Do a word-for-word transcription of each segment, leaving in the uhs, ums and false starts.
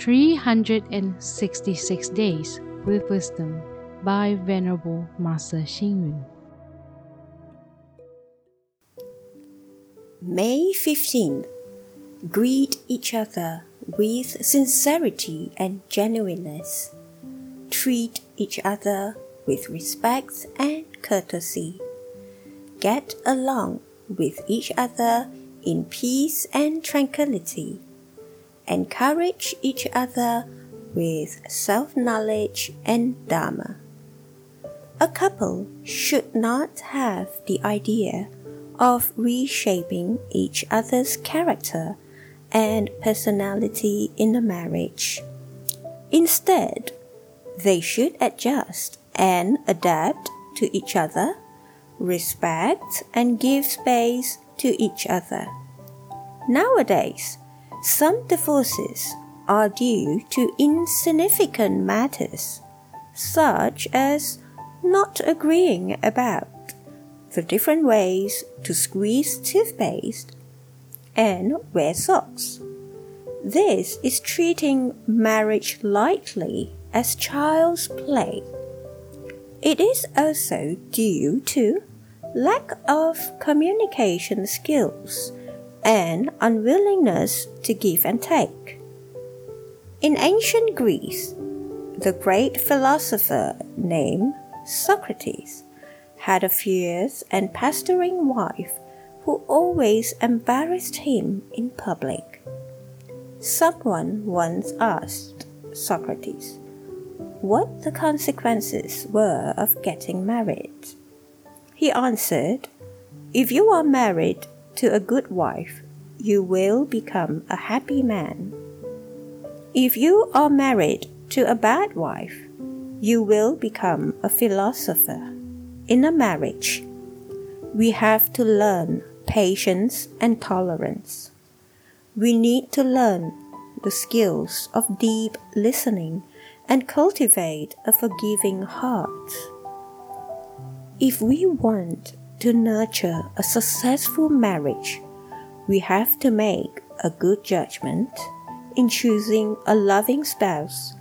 three hundred sixty-six Days with Wisdom by Venerable Master Xing Yun. May fifteenth. Greet each other with sincerity and genuineness. Treat each other with respect and courtesy. Get along with each other in peace and tranquility. Encourage each other with self-knowledge and Dharma. A couple should not have the idea of reshaping each other's character and personality in a marriage. Instead, they should adjust and adapt to each other, respect and give space to each other. Nowadays, some divorces are due to insignificant matters, such as not agreeing about the different ways to squeeze toothpaste and wear socks. This is treating marriage lightly as child's play. It is also due to lack of communication skills and unwillingness to give and take. In ancient Greece, the great philosopher named Socrates had a fierce and pestering wife who always embarrassed him in public. Someone once asked Socrates what the consequences were of getting married. He answered, "If you are married to a good wife, you will become a happy man. If you are married to a bad wife, you will become a philosopher." In a marriage, we have to learn patience and tolerance. We need to learn the skills of deep listening and cultivate a forgiving heart. If we want to nurture a successful marriage, we have to make a good judgment in choosing a loving spouse,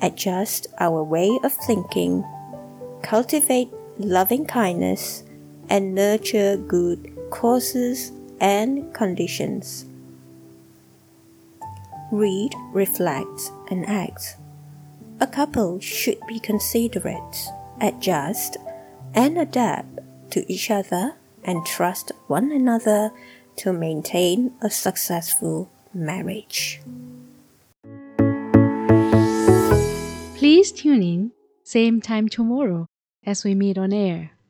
adjust our way of thinking, cultivate loving kindness, and nurture good causes and conditions. Read, reflect, and act. A couple should be considerate, adjust, and adapt to each other and trust one another to maintain a successful marriage. Please tune in, same time tomorrow as we meet on air.